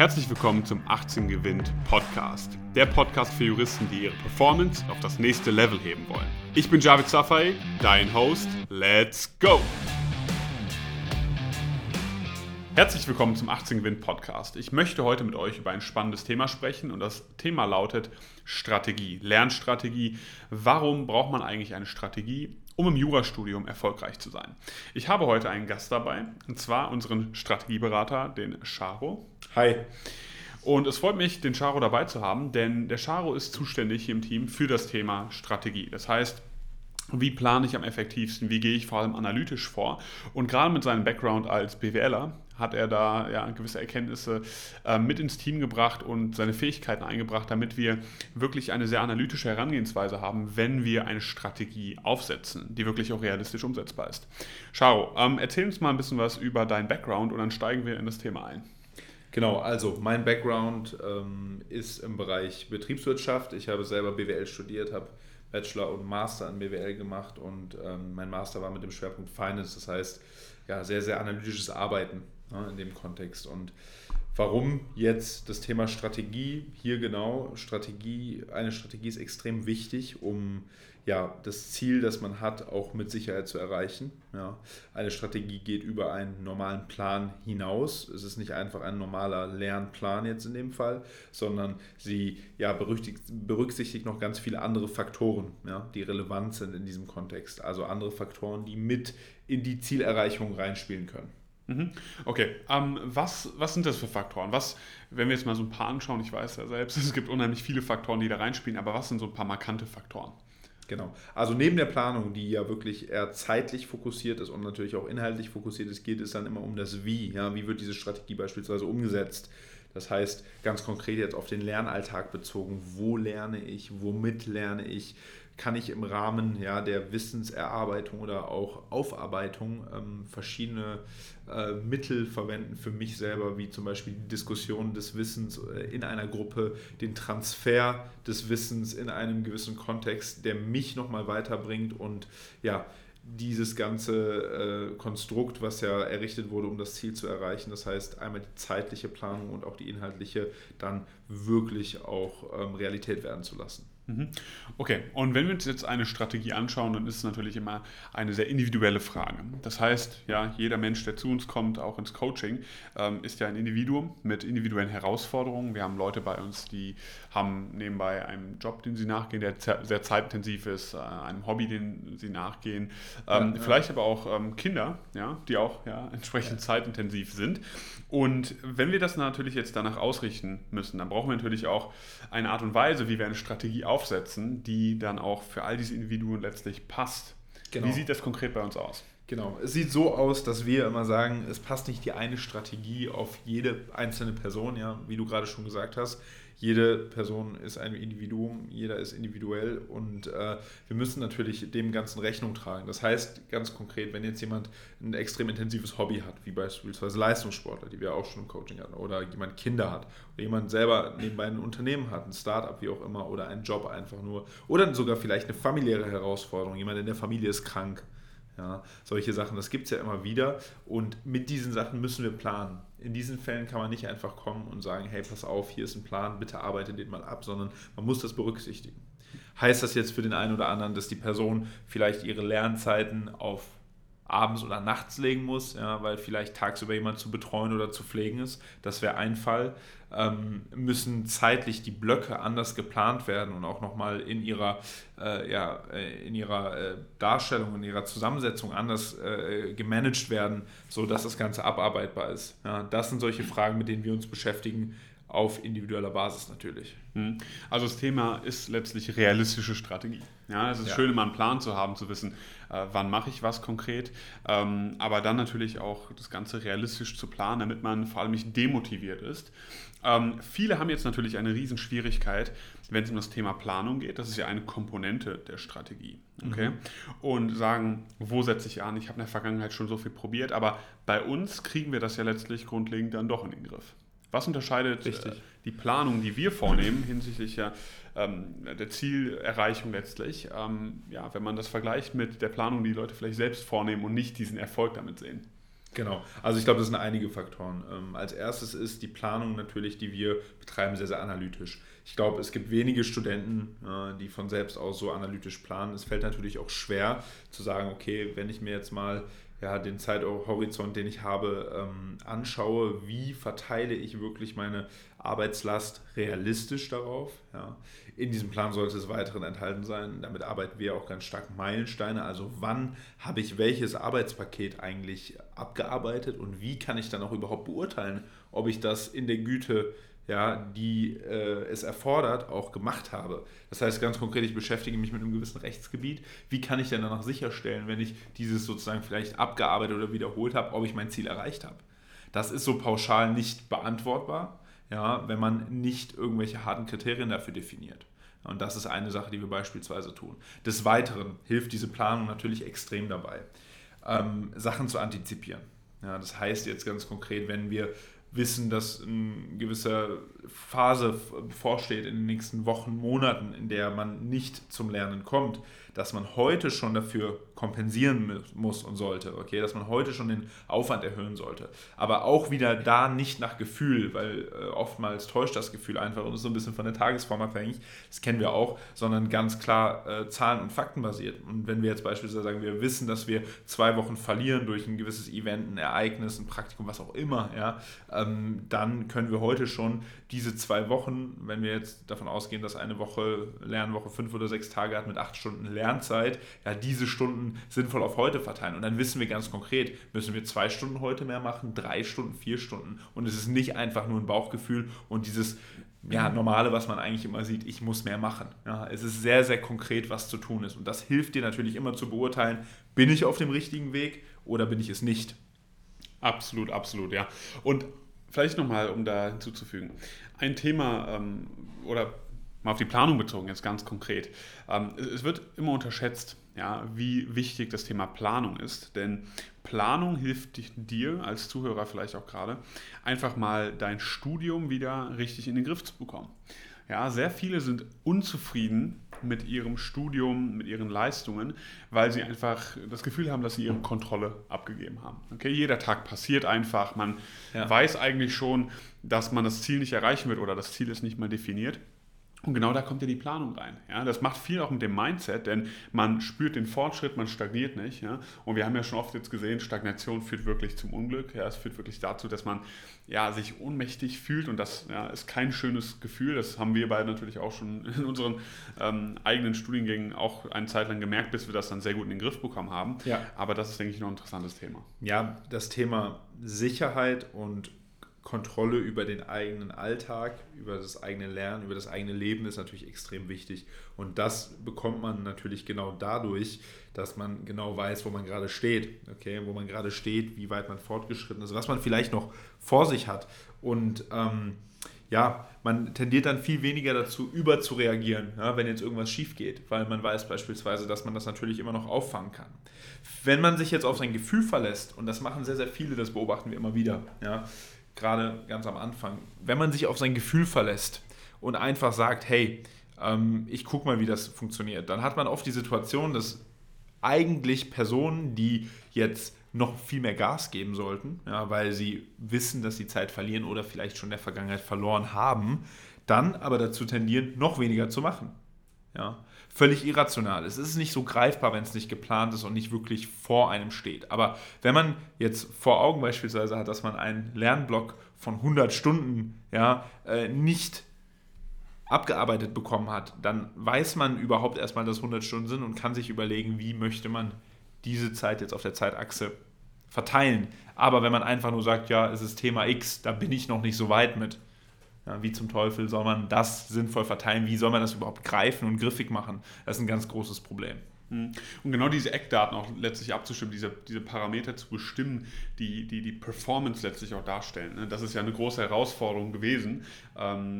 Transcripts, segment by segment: Herzlich willkommen zum 18-Gewinnt-Podcast, der Podcast für Juristen, die ihre Performance auf das nächste Level heben wollen. Ich bin Javid Safai, dein Host. Let's go! Herzlich willkommen zum 18-Gewinn-Podcast. Ich möchte heute mit euch über ein spannendes Thema sprechen und das Thema lautet Strategie, Lernstrategie. Warum braucht man eigentlich eine Strategie, um im Jurastudium erfolgreich zu sein? Ich habe heute einen Gast dabei und zwar unseren Strategieberater, den Scharo. Hi. Und es freut mich, den Scharo dabei zu haben, denn der Scharo ist zuständig hier im Team für das Thema Strategie. Das heißt, wie plane ich am effektivsten, wie gehe ich vor allem analytisch vor? Und gerade mit seinem Background als BWLer hat er da ja gewisse Erkenntnisse mit ins Team gebracht und seine Fähigkeiten eingebracht, damit wir wirklich eine sehr analytische Herangehensweise haben, wenn wir eine Strategie aufsetzen, die wirklich auch realistisch umsetzbar ist. Scharo, erzähl uns mal ein bisschen was über deinen Background und dann steigen wir in das Thema ein. Genau, also mein Background ist im Bereich Betriebswirtschaft. Ich habe selber BWL studiert, habe Bachelor und Master in BWL gemacht und mein Master war mit dem Schwerpunkt Finance, das heißt ja sehr, sehr analytisches Arbeiten in dem Kontext. Und warum jetzt das Thema Strategie hier genau? Eine Strategie ist extrem wichtig, um ja, das Ziel, das man hat, auch mit Sicherheit zu erreichen. Ja. Eine Strategie geht über einen normalen Plan hinaus. Es ist nicht einfach ein normaler Lernplan jetzt in dem Fall, sondern sie ja, berücksichtigt noch ganz viele andere Faktoren, ja, die relevant sind in diesem Kontext. Also andere Faktoren, die mit in die Zielerreichung reinspielen können. Okay, was sind das für Faktoren? Wenn wir jetzt mal so ein paar anschauen, ich weiß ja selbst, es gibt unheimlich viele Faktoren, die da reinspielen, aber was sind so ein paar markante Faktoren? Genau, also neben der Planung, die ja wirklich eher zeitlich fokussiert ist und natürlich auch inhaltlich fokussiert ist, geht es dann immer um das Wie. Ja? Wie wird diese Strategie beispielsweise umgesetzt? Das heißt, ganz konkret jetzt auf den Lernalltag bezogen, wo lerne ich, womit lerne ich? Kann ich im Rahmen ja, der Wissenserarbeitung oder auch Aufarbeitung verschiedene Mittel verwenden für mich selber, wie zum Beispiel die Diskussion des Wissens in einer Gruppe, den Transfer des Wissens in einem gewissen Kontext, der mich nochmal weiterbringt und ja, dieses ganze Konstrukt, was ja errichtet wurde, um das Ziel zu erreichen. Das heißt, einmal die zeitliche Planung und auch die inhaltliche dann wirklich auch Realität werden zu lassen. Okay, und wenn wir uns jetzt eine Strategie anschauen, dann ist es natürlich immer eine sehr individuelle Frage. Das heißt, ja, jeder Mensch, der zu uns kommt, auch ins Coaching, ist ja ein Individuum mit individuellen Herausforderungen. Wir haben Leute bei uns, die haben nebenbei einen Job, den sie nachgehen, der sehr zeitintensiv ist, einem Hobby, den sie nachgehen, vielleicht aber auch Kinder, ja, die auch ja, entsprechend zeitintensiv sind. Und wenn wir das natürlich jetzt danach ausrichten müssen, dann brauchen wir natürlich auch eine Art und Weise, wie wir eine Strategie aufsetzen, die dann auch für all diese Individuen letztlich passt. Genau. Wie sieht das konkret bei uns aus? Genau, es sieht so aus, dass wir immer sagen, es passt nicht die eine Strategie auf jede einzelne Person, ja, wie du gerade schon gesagt hast. Jede Person ist ein Individuum, jeder ist individuell und wir müssen natürlich dem Ganzen Rechnung tragen. Das heißt ganz konkret, wenn jetzt jemand ein extrem intensives Hobby hat, wie beispielsweise Leistungssportler, die wir auch schon im Coaching hatten, oder jemand Kinder hat, oder jemand selber nebenbei ein Unternehmen hat, ein Start-up, wie auch immer, oder einen Job einfach nur, oder sogar vielleicht eine familiäre Herausforderung, jemand in der Familie ist krank. Ja, solche Sachen, das gibt es ja immer wieder und mit diesen Sachen müssen wir planen. In diesen Fällen kann man nicht einfach kommen und sagen, hey, pass auf, hier ist ein Plan, bitte arbeite den mal ab, sondern man muss das berücksichtigen. Heißt das jetzt für den einen oder anderen, dass die Person vielleicht ihre Lernzeiten auf abends oder nachts legen muss, ja, weil vielleicht tagsüber jemand zu betreuen oder zu pflegen ist, das wäre ein Fall, müssen zeitlich die Blöcke anders geplant werden und auch nochmal in ihrer Darstellung, in ihrer Zusammensetzung anders gemanagt werden, sodass das Ganze abarbeitbar ist. Ja, das sind solche Fragen, mit denen wir uns beschäftigen, auf individueller Basis natürlich. Also das Thema ist letztlich realistische Strategie. Ja, es ist schön, immer einen Plan zu haben, zu wissen, wann mache ich was konkret, aber dann natürlich auch das Ganze realistisch zu planen, damit man vor allem nicht demotiviert ist. Viele haben jetzt natürlich eine Riesenschwierigkeit, wenn es um das Thema Planung geht. Das ist ja eine Komponente der Strategie. Okay? Mhm. Und sagen, wo setze ich an? Ich habe in der Vergangenheit schon so viel probiert, aber bei uns kriegen wir das ja letztlich grundlegend dann doch in den Griff. Was unterscheidet die Planung, die wir vornehmen, hinsichtlich der Zielerreichung letztlich, wenn man das vergleicht mit der Planung, die Leute vielleicht selbst vornehmen und nicht diesen Erfolg damit sehen? Genau, also ich glaube, das sind einige Faktoren. Als erstes ist die Planung natürlich, die wir betreiben, sehr, sehr analytisch. Ich glaube, es gibt wenige Studenten, die von selbst aus so analytisch planen. Es fällt natürlich auch schwer zu sagen, okay, wenn ich mir jetzt mal den Zeithorizont, den ich habe, anschaue, wie verteile ich wirklich meine Arbeitslast realistisch darauf. Ja. In diesem Plan sollte es weiteren enthalten sein. Damit arbeiten wir auch ganz stark Meilensteine. Also wann habe ich welches Arbeitspaket eigentlich abgearbeitet und wie kann ich dann auch überhaupt beurteilen, ob ich das in der Güte, die es erfordert, auch gemacht habe. Das heißt ganz konkret, ich beschäftige mich mit einem gewissen Rechtsgebiet. Wie kann ich denn danach sicherstellen, wenn ich dieses sozusagen vielleicht abgearbeitet oder wiederholt habe, ob ich mein Ziel erreicht habe? Das ist so pauschal nicht beantwortbar, wenn man nicht irgendwelche harten Kriterien dafür definiert. Und das ist eine Sache, die wir beispielsweise tun. Des Weiteren hilft diese Planung natürlich extrem dabei, Sachen zu antizipieren. Ja, das heißt jetzt ganz konkret, wenn wir wissen, dass eine gewisse Phase bevorsteht in den nächsten Wochen, Monaten, in der man nicht zum Lernen kommt, dass man heute schon dafür kompensieren muss und sollte, okay, dass man heute schon den Aufwand erhöhen sollte. Aber auch wieder da nicht nach Gefühl, weil oftmals täuscht das Gefühl einfach und ist so ein bisschen von der Tagesform abhängig, das kennen wir auch, sondern ganz klar Zahlen- und Fakten basiert. Und wenn wir jetzt beispielsweise sagen, wir wissen, dass wir 2 Wochen verlieren durch ein gewisses Event, ein Ereignis, ein Praktikum, was auch immer, dann können wir heute schon diese 2 Wochen, wenn wir jetzt davon ausgehen, dass eine Woche Lernwoche 5 oder 6 Tage hat mit 8 Stunden Lernzeit, diese Stunden sinnvoll auf heute verteilen. Und dann wissen wir ganz konkret, müssen wir 2 Stunden heute mehr machen, 3 Stunden, 4 Stunden. Und es ist nicht einfach nur ein Bauchgefühl und dieses Normale, was man eigentlich immer sieht, ich muss mehr machen. Ja, es ist sehr, sehr konkret, was zu tun ist. Und das hilft dir natürlich immer zu beurteilen, bin ich auf dem richtigen Weg oder bin ich es nicht? Absolut, absolut, ja. Und vielleicht nochmal, um da hinzuzufügen, ein Thema oder mal auf die Planung bezogen, jetzt ganz konkret. Es wird immer unterschätzt, wie wichtig das Thema Planung ist, denn Planung hilft dir als Zuhörer vielleicht auch gerade, einfach mal dein Studium wieder richtig in den Griff zu bekommen. Ja, sehr viele sind unzufrieden mit ihrem Studium, mit ihren Leistungen, weil sie einfach das Gefühl haben, dass sie ihre Kontrolle abgegeben haben. Okay, jeder Tag passiert einfach, man weiß eigentlich schon, dass man das Ziel nicht erreichen wird oder das Ziel ist nicht mal definiert. Und genau da kommt ja die Planung rein. Ja, das macht viel auch mit dem Mindset, denn man spürt den Fortschritt, man stagniert nicht. Ja? Und wir haben ja schon oft jetzt gesehen, Stagnation führt wirklich zum Unglück. Ja? Es führt wirklich dazu, dass man sich ohnmächtig fühlt und das ist kein schönes Gefühl. Das haben wir beide natürlich auch schon in unseren eigenen Studiengängen auch eine Zeit lang gemerkt, bis wir das dann sehr gut in den Griff bekommen haben. Ja. Aber das ist, denke ich, noch ein interessantes Thema. Ja, das Thema Sicherheit und Kontrolle über den eigenen Alltag, über das eigene Lernen, über das eigene Leben ist natürlich extrem wichtig. Und das bekommt man natürlich genau dadurch, dass man genau weiß, wo man gerade steht, okay, wo man gerade steht, wie weit man fortgeschritten ist, was man vielleicht noch vor sich hat. Und man tendiert dann viel weniger dazu, überzureagieren, wenn jetzt irgendwas schief geht, weil man weiß beispielsweise, dass man das natürlich immer noch auffangen kann. Wenn man sich jetzt auf sein Gefühl verlässt, und das machen sehr, sehr viele, das beobachten wir immer wieder, gerade ganz am Anfang, wenn man sich auf sein Gefühl verlässt und einfach sagt, hey, ich guck mal, wie das funktioniert, dann hat man oft die Situation, dass eigentlich Personen, die jetzt noch viel mehr Gas geben sollten, weil sie wissen, dass sie Zeit verlieren oder vielleicht schon in der Vergangenheit verloren haben, dann aber dazu tendieren, noch weniger zu machen. Ja, völlig irrational. Es ist nicht so greifbar, wenn es nicht geplant ist und nicht wirklich vor einem steht. Aber wenn man jetzt vor Augen beispielsweise hat, dass man einen Lernblock von 100 Stunden nicht abgearbeitet bekommen hat, dann weiß man überhaupt erstmal, dass 100 Stunden sind und kann sich überlegen, wie möchte man diese Zeit jetzt auf der Zeitachse verteilen. Aber wenn man einfach nur sagt, es ist Thema X, da bin ich noch nicht so weit mit, wie zum Teufel soll man das sinnvoll verteilen? Wie soll man das überhaupt greifen und griffig machen? Das ist ein ganz großes Problem. Und genau diese Eckdaten auch letztlich abzustimmen, diese Parameter zu bestimmen, die Performance letztlich auch darstellen. Das ist ja eine große Herausforderung gewesen, der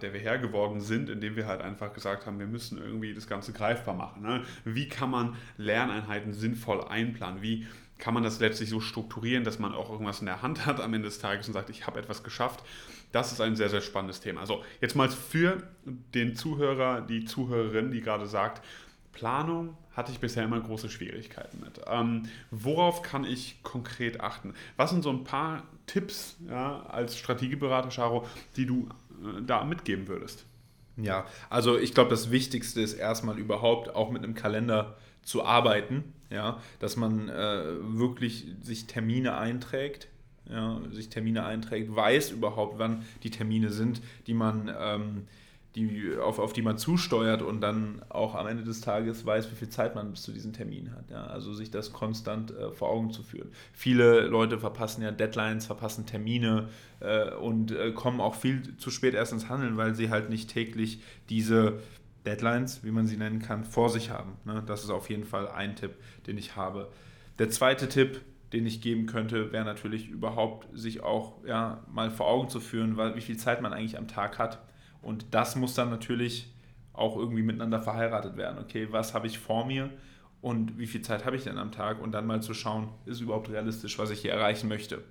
wir Herr geworden sind, indem wir halt einfach gesagt haben, wir müssen irgendwie das Ganze greifbar machen. Ne? Wie kann man Lerneinheiten sinnvoll einplanen? Wie kann man das letztlich so strukturieren, dass man auch irgendwas in der Hand hat am Ende des Tages und sagt, ich habe etwas geschafft? Das ist ein sehr, sehr spannendes Thema. Also jetzt mal für den Zuhörer, die Zuhörerin, die gerade sagt, Planung hatte ich bisher immer große Schwierigkeiten mit. Worauf kann ich konkret achten? Was sind so ein paar Tipps, ja, als Strategieberater, Scharo, die du da mitgeben würdest? Ja, also ich glaube, das Wichtigste ist erstmal überhaupt auch mit einem Kalender zu arbeiten, ja, dass man wirklich sich Termine einträgt, weiß überhaupt, wann die Termine sind, die man auf die man zusteuert und dann auch am Ende des Tages weiß, wie viel Zeit man bis zu diesem Termin hat. Ja? Also sich das konstant vor Augen zu führen. Viele Leute verpassen ja Deadlines, verpassen Termine und kommen auch viel zu spät erst ins Handeln, weil sie halt nicht täglich diese Deadlines, wie man sie nennen kann, vor sich haben. Ne? Das ist auf jeden Fall ein Tipp, den ich habe. Der zweite Tipp, den ich geben könnte, wäre natürlich überhaupt, sich auch mal vor Augen zu führen, wie viel Zeit man eigentlich am Tag hat. Und das muss dann natürlich auch irgendwie miteinander verheiratet werden. Okay, was habe ich vor mir und wie viel Zeit habe ich denn am Tag? Und dann mal zu schauen, ist überhaupt realistisch, was ich hier erreichen möchte?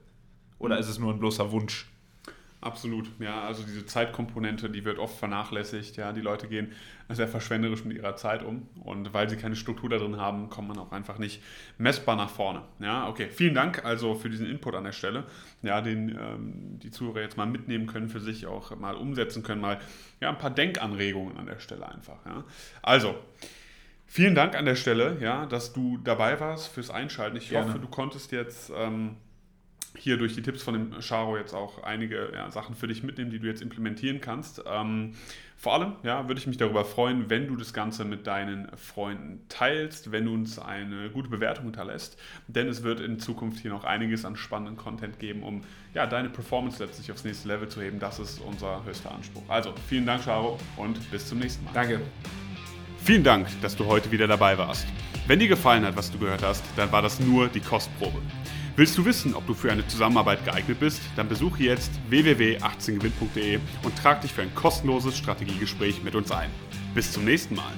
Oder ist es nur ein bloßer Wunsch? Absolut, ja, also diese Zeitkomponente, die wird oft vernachlässigt, ja, die Leute gehen sehr verschwenderisch mit ihrer Zeit um und weil sie keine Struktur da drin haben, kommt man auch einfach nicht messbar nach vorne, ja, okay, vielen Dank also für diesen Input an der Stelle, ja, den die Zuhörer jetzt mal mitnehmen können, für sich auch mal umsetzen können, mal, ja, ein paar Denkanregungen an der Stelle einfach, ja, also, vielen Dank an der Stelle, ja, dass du dabei warst fürs Einschalten, ich hoffe, du konntest jetzt, hier durch die Tipps von dem Scharo jetzt auch einige Sachen für dich mitnehmen, die du jetzt implementieren kannst. Vor allem würde ich mich darüber freuen, wenn du das Ganze mit deinen Freunden teilst, wenn du uns eine gute Bewertung hinterlässt, denn es wird in Zukunft hier noch einiges an spannenden Content geben, um deine Performance letztlich aufs nächste Level zu heben. Das ist unser höchster Anspruch. Also vielen Dank, Scharo, und bis zum nächsten Mal. Danke. Vielen Dank, dass du heute wieder dabei warst. Wenn dir gefallen hat, was du gehört hast, dann war das nur die Kostprobe. Willst du wissen, ob du für eine Zusammenarbeit geeignet bist? Dann besuche jetzt www.18gewinn.de und trag dich für ein kostenloses Strategiegespräch mit uns ein. Bis zum nächsten Mal.